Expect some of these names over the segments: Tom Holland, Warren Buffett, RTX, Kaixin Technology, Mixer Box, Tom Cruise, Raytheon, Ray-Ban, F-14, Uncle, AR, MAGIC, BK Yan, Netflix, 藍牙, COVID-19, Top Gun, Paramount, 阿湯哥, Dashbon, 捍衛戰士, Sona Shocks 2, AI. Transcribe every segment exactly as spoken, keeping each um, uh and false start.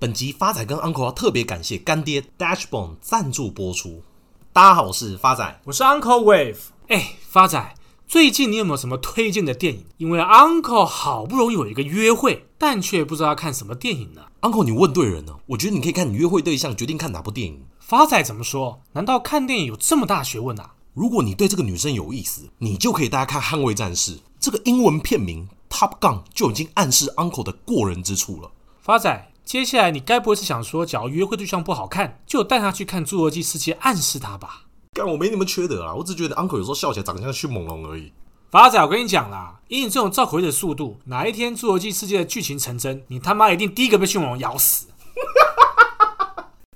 本集发仔跟 Uncle 要特别感谢干爹 Dashbon 赞助播出。大家好，我是发仔，我是 Uncle Wave。哎，发仔，最近你有没有什么推荐的电影？因为 Uncle 好不容易有一个约会，但却不知道要看什么电影呢。Uncle， 你问对人了。我觉得你可以看你约会对象决定看哪部电影。发仔怎么说？难道看电影有这么大学问啊？如果你对这个女生有意思，你就可以带她看《捍卫战士》这个英文片名 Top Gun 就已经暗示 Uncle 的过人之处了。发仔，接下来你该不会是想说，假如约会对象不好看，就带他去看《侏罗纪世界》暗示他吧？干，我没那么缺德啊，我只觉得 Uncle 有时候笑起来长得像迅猛龙而已。发仔，我跟你讲啦，以你这种造口业的速度，哪一天《侏罗纪世界》的剧情成真，你他妈一定第一个被迅猛龙咬死。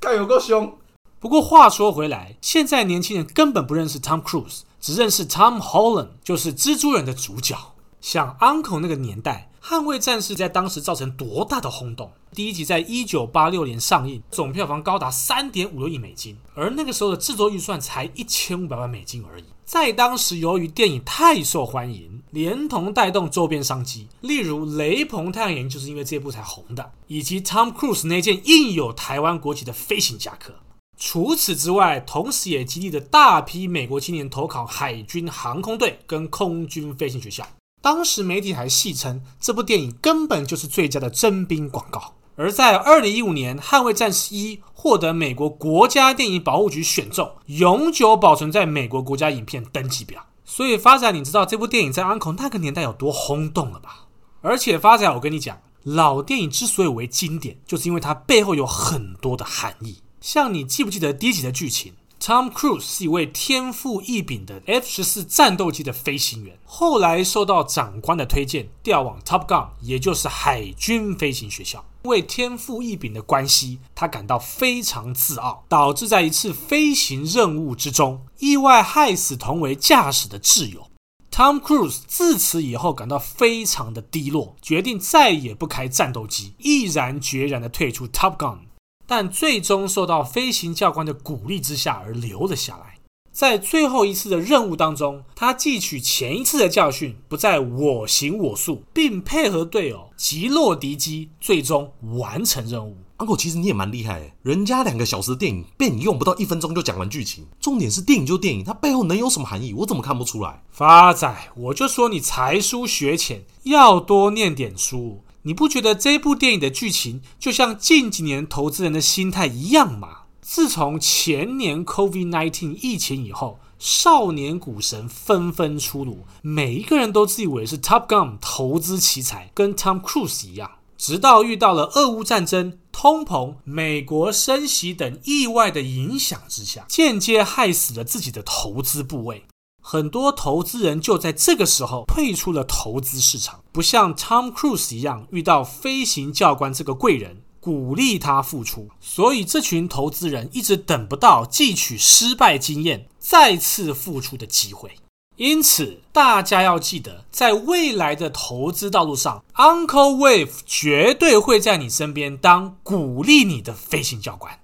干，有够凶。不过话说回来，现在年轻人根本不认识 Tom Cruise， 只认识 Tom Holland， 就是蜘蛛人的主角。像 Uncle 那个年代，捍卫战士在当时造成多大的轰动？第一集在一九八六年上映，总票房高达 三点五六亿美金，而那个时候的制作预算才一千五百万美金而已。在当时，由于电影太受欢迎，连同带动周边商机，例如雷朋太阳眼镜就是因为这部才红的，以及 Tom Cruise 那件印有台湾国旗的飞行夹克。除此之外，同时也激励了大批美国青年投考海军航空队跟空军飞行学校。当时媒体还戏称这部电影根本就是最佳的征兵广告。而在二零一五年，捍卫战士一获得美国国家电影保护局选中，永久保存在美国国家影片登记表。所以发仔，你知道这部电影在 Uncle 那个年代有多轰动了吧？而且发仔，我跟你讲，老电影之所以为经典，就是因为它背后有很多的含义。像你记不记得第一集的剧情，Tom Cruise 是一位天赋异禀的 F 十四 战斗机的飞行员，后来受到长官的推荐，调往 Top Gun， 也就是海军飞行学校。因为天赋异禀的关系，他感到非常自傲，导致在一次飞行任务之中，意外害死同为驾驶的挚友。Tom Cruise 自此以后感到非常的低落，决定再也不开战斗机，毅然决然的退出 Top Gun，但最终受到飞行教官的鼓励之下而留了下来。在最后一次的任务当中，他汲取前一次的教训，不再我行我素，并配合队友击落敌机，最终完成任务。 Uncle， 其实你也蛮厉害耶，人家两个小时的电影被你用不到一分钟就讲完剧情。重点是电影就电影，它背后能有什么含义，我怎么看不出来？发仔，我就说你才疏学浅，要多念点书。你不觉得这部电影的剧情就像近几年投资人的心态一样吗？自从前年 COVID 十九 疫情以后，少年股神纷纷出炉，每一个人都自以为是 Top Gun 投资奇才，跟 Tom Cruise 一样。直到遇到了俄乌战争、通膨、美国升息等意外的影响之下，间接害死了自己的投资部位。很多投资人就在这个时候退出了投资市场，不像 Tom Cruise 一样遇到飞行教官这个贵人，鼓励他付出。所以这群投资人一直等不到汲取失败经验，再次付出的机会。因此，大家要记得，在未来的投资道路上， Uncle Wave 绝对会在你身边当鼓励你的飞行教官。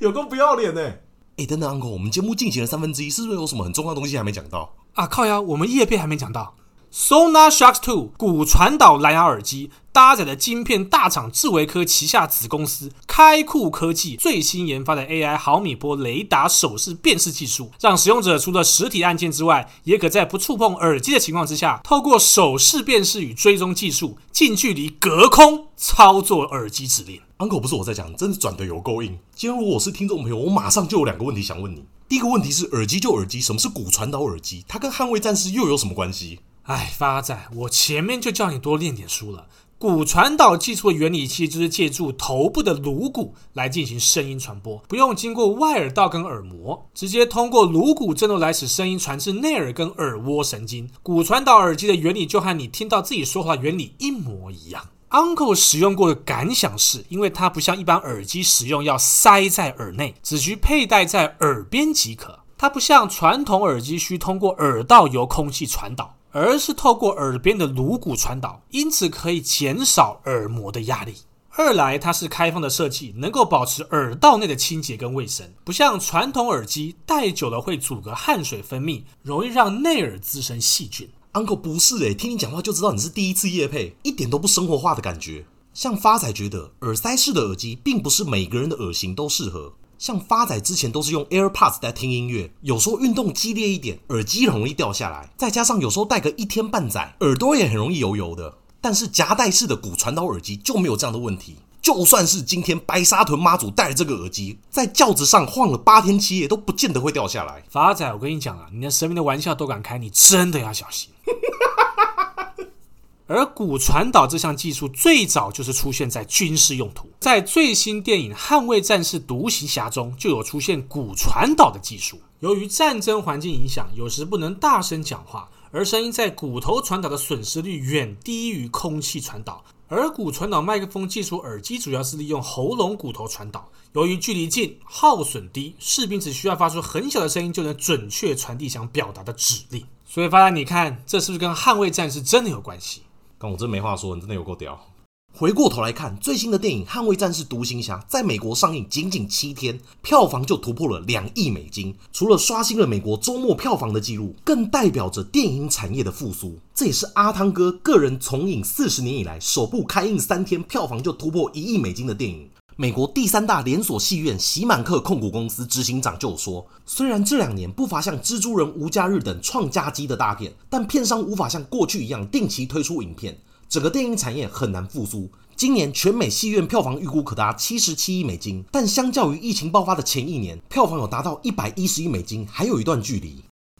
有够不要脸欸！哎，等等 ，Uncle， 我们节目进行了三分之一，是不是有什么很重要的东西还没讲到啊？靠呀，我们业配还没讲到。Sona Shocks 二骨传导蓝牙耳机，搭载了晶片大厂智维科旗下子公司开酷科技最新研发的 A I 毫米波雷达手势辨识技术，让使用者除了实体按键之外，也可在不触碰耳机的情况之下，透过手势辨识与追踪技术，近距离隔空操作耳机指令。Uncle， 不是我在讲，真是转得有够硬。今天如果我是听众朋友，我马上就有两个问题想问你。第一个问题是，耳机就耳机，什么是骨传导耳机？它跟捍卫战士又有什么关系？哎，发仔，我前面就叫你多练点书了。骨传导技术的原理其实就是借助头部的颅骨来进行声音传播，不用经过外耳道跟耳膜，直接通过颅骨振动来使声音传至内耳跟耳蜗神经。骨传导耳机的原理就和你听到自己说话的原理一模一样。Uncle 使用过的感想是，因为它不像一般耳机使用要塞在耳内，只需佩戴在耳边即可。它不像传统耳机需通过耳道由空气传导，而是透过耳边的颅骨传导，因此可以减少耳膜的压力。二来，它是开放的设计，能够保持耳道内的清洁跟卫生，不像传统耳机戴久了会阻隔汗水分泌，容易让内耳滋生细菌。Uncle 不是欸，听你讲话就知道你是第一次业配，一点都不生活化的感觉。像发仔觉得耳塞式的耳机并不是每个人的耳型都适合，像发仔之前都是用 AirPods 在听音乐，有时候运动激烈一点，耳机容易掉下来，再加上有时候戴个一天半载，耳朵也很容易油油的。但是夹带式的骨传导耳机就没有这样的问题。就算是今天白沙屯妈祖戴了这个耳机，在轿子上晃了八天七夜都不见得会掉下来。发仔，我跟你讲啊，你的神明的玩笑都敢开，你真的要小心。而骨传导这项技术最早就是出现在军事用途，在最新电影《捍卫战士独行侠》中就有出现骨传导的技术。由于战争环境影响，有时不能大声讲话，而声音在骨头传导的损失率远低于空气传导。而骨传导麦克风技术耳机主要是利用喉咙骨头传导，由于距离近，耗损低，士兵只需要发出很小的声音就能准确传递想表达的指令。所以发现你看，这是不是跟捍卫战士真的有关系？但我真没话说，你真的有够屌。回过头来看最新的电影《捍卫战士独行侠》在美国上映仅仅七天，票房就突破了两亿美金，除了刷新了美国周末票房的记录，更代表着电影产业的复苏。这也是阿汤哥个人从影四十年以来首部开映三天票房就突破一亿美金的电影。美国第三大连锁戏院喜满客控股公司执行长就有说，虽然这两年不乏像蜘蛛人、无家日等创佳绩的大片，但片商无法像过去一样定期推出影片，整个电影产业很难复苏。今年全美戏院票房预估可达七十七亿美金，但相较于疫情爆发的前一年，票房有达到一百一十亿美金，还有一段距离。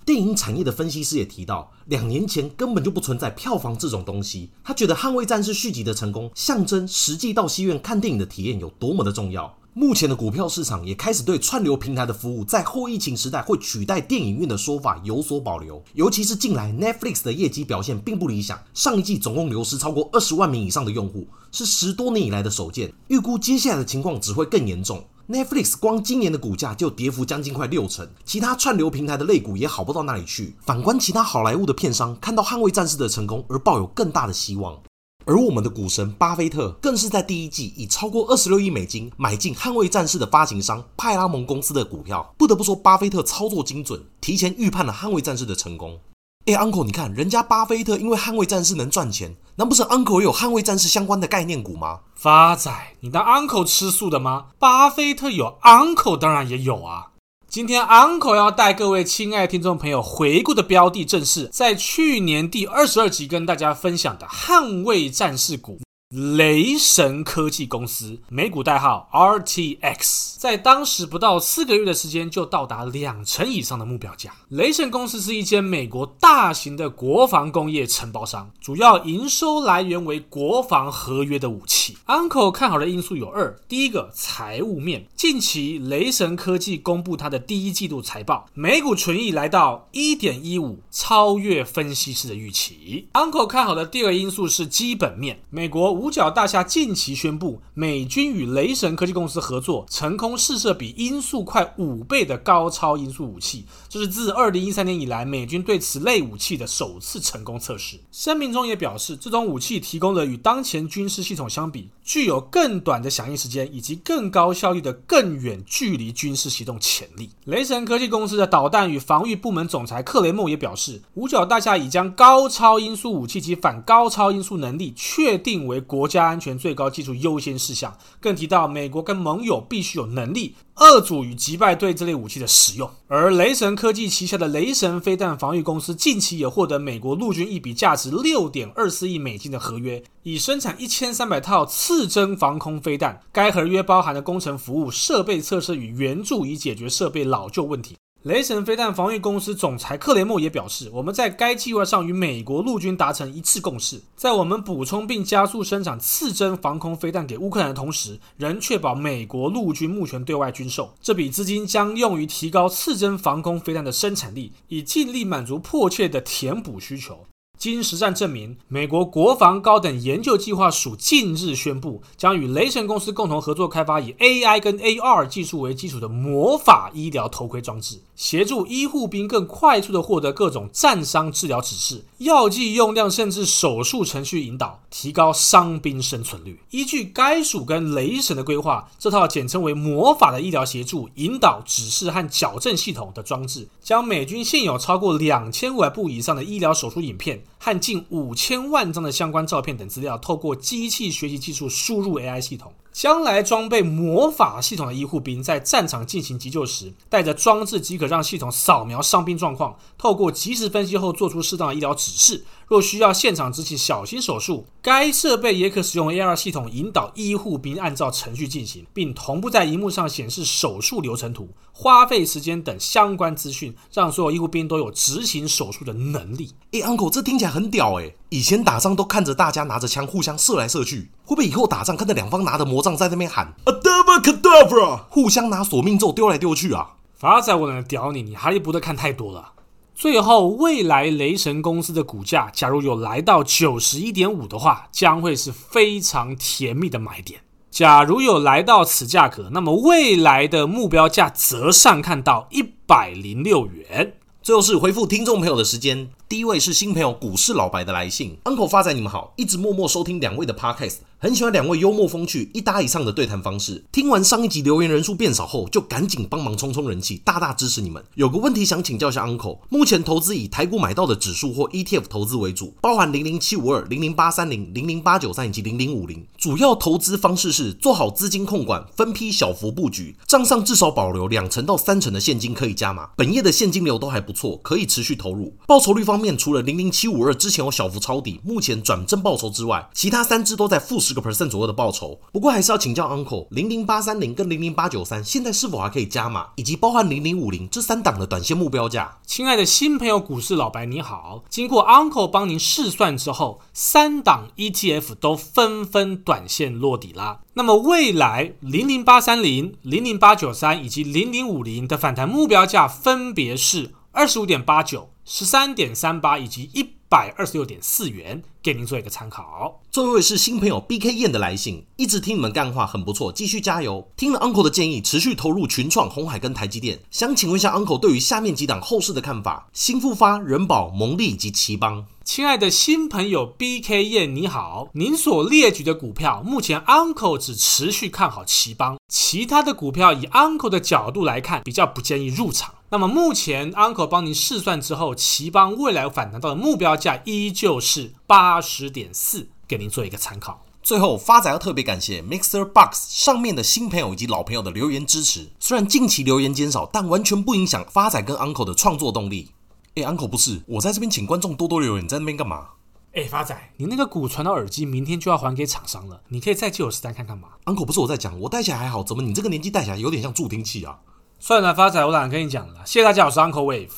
电影产业的分析师也提到，两年前根本就不存在票房这种东西，他觉得《捍卫战士》续集的成功象征实际到戏院看电影的体验有多么的重要。目前的股票市场也开始对串流平台的服务在后疫情时代会取代电影院的说法有所保留，尤其是近来 Netflix 的业绩表现并不理想，上一季总共流失超过二十万名以上的用户，是十多年以来的首见，预估接下来的情况只会更严重。Netflix 光今年的股价就跌幅将近快六成，其他串流平台的类股也好不到哪里去，反观其他好莱坞的片商看到捍卫战士的成功而抱有更大的希望。而我们的股神巴菲特更是在第一季以超过二十六亿美金买进捍卫战士的发行商派拉蒙公司的股票，不得不说巴菲特操作精准，提前预判了捍卫战士的成功。诶 Uncle， 你看人家巴菲特因为捍卫战士能赚钱，难不成 Uncle 也有捍卫战士相关的概念股吗？发仔，你当 Uncle 吃素的吗？巴菲特有， Uncle 当然也有啊。今天 Uncle 要带各位亲爱的听众朋友回顾的标的正是在去年第二十二集跟大家分享的捍卫战士股雷神科技公司，美股代号 R T X， 在当时不到四个月的时间就到达两成以上的目标价。雷神公司是一间美国大型的国防工业承包商，主要营收来源为国防合约的武器。 Uncle 看好的因素有二，第一个财务面，近期雷神科技公布它的第一季度财报，每股纯益来到 一点一五， 超越分析师的预期。 Uncle 看好的第二个因素是基本面，美国五角大厦近期宣布美军与雷神科技公司合作成功试射比音速快五倍的高超音速武器，这是自二零一三年以来美军对此类武器的首次成功测试。声明中也表示，这种武器提供了与当前军事系统相比具有更短的响应时间以及更高效率的更远距离军事行动潜力。雷神科技公司的导弹与防御部门总裁克雷默也表示，五角大厦已将高超音速武器及反高超音速能力确定为国家安全最高技术优先事项，更提到美国跟盟友必须有能力遏阻与击败对这类武器的使用。而雷神科技旗下的雷神飞弹防御公司近期也获得美国陆军一笔价值 六点二四亿美金的合约，以生产一千三百套刺针防空飞弹，该合约包含了工程服务、设备测试与援助以解决设备老旧问题。雷神飞弹防御公司总裁克雷默也表示，我们在该计划上与美国陆军达成一致共识，在我们补充并加速生产刺针防空飞弹给乌克兰的同时，仍确保美国陆军目前对外军售。这笔资金将用于提高刺针防空飞弹的生产力，以尽力满足迫切的填补需求。经实战证明，美国国防高等研究计划署近日宣布，将与雷神公司共同合作开发以 A I 跟 A R 技术为基础的魔法医疗头盔装置。协助医护兵更快速地获得各种战伤治疗指示、药剂用量甚至手术程序引导，提高伤兵生存率。依据该署跟雷神的规划，这套简称为魔法的医疗协助、引导、指示和矫正系统的装置，将美军现有超过两千五百部以上的医疗手术影片和近五千万张的相关照片等资料，透过机器学习技术输入 A I 系统。将来装备魔法系统的医护兵在战场进行急救时，带着装置即可让系统扫描伤兵状况，透过及时分析后做出适当的医疗指示。若需要现场执行小型手术，该设备也可使用 A R 系统引导医护兵按照程序进行，并同步在荧幕上显示手术流程图、花费时间等相关资讯，让所有医护兵都有执行手术的能力。欸 Uncle， 这听起来很屌欸。以前打仗都看着大家拿着枪互相射来射去，会不会以后打仗看着两方拿着魔杖在那边喊 Abracadabra， 互相拿索命咒丢来丢去啊？法仔，我能屌你，你哈利波特看太多了。最后，未来雷神公司的股价假如有来到 九十一点五 的话，将会是非常甜蜜的买点。假如有来到此价格，那么未来的目标价则上看到一百零六元。最后是回复听众朋友的时间，第一位是新朋友股市老白的来信。 Uncle 发仔你们好，一直默默收听两位的 podcast， 很喜欢两位幽默风趣一搭以上的对谈方式，听完上一集留言人数变少后就赶紧帮忙冲冲人气，大大支持你们。有个问题想请教一下 Uncle， 目前投资以台股买到的指数或 E T F 投资为主，包含零零七五二、零零八三零、零零八九三以及零零五零，主要投资方式是做好资金控管，分批小幅布局，账上至少保留两成到三成的现金可以加码，本业的现金流都还不错，可以持续投入。报酬率方面，除了零零七五二之前有小幅抄底，目前转正报酬之外，其他三只都在负 百分之十 左右的报酬。不过还是要请教 Uncle， 零零八三零跟零零八九三现在是否还可以加码，以及包含零零五零这三档的短线目标价。亲爱的新朋友股市老白你好，经过 Uncle 帮您试算之后，三档 E T F 都纷纷短线落底啦。那么未来零零八三零、零零八九三以及零零五零的反弹目标价分别是 二十五点八九、十三点三八 以及 一百二十六点四元，给您做一个参考。最后是新朋友 B K 燕的来信，一直听你们干话很不错，继续加油。听了 Uncle 的建议，持续投入群创、鸿海跟台积电。想请问一下 Uncle 对于下面几档后市的看法，新复发、人保、蒙利以及奇邦。亲爱的新朋友 B K 燕你好，您所列举的股票目前 Uncle 只持续看好奇邦，其他的股票以 Uncle 的角度来看比较不建议入场。那么目前 Uncle 帮您试算之后，奇邦未来反弹到的目标价依旧是 八十点四， 给您做一个参考。最后发仔要特别感谢 Mixer Box 上面的新朋友以及老朋友的留言支持，虽然近期留言减少，但完全不影响发仔跟 Uncle 的创作动力。欸 Uncle 不是，我在这边请观众多多留言，你在那边干嘛？欸发仔，你那个骨传导耳机明天就要还给厂商了，你可以再借我实弹看看吗？ Uncle 不是我在讲，我戴起来还好，怎么你这个年纪戴起来有点像助听器啊？算了发仔，我懒得跟你讲了，谢谢大家，我是 Uncle Wave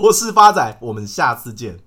我是发仔，我们下次见。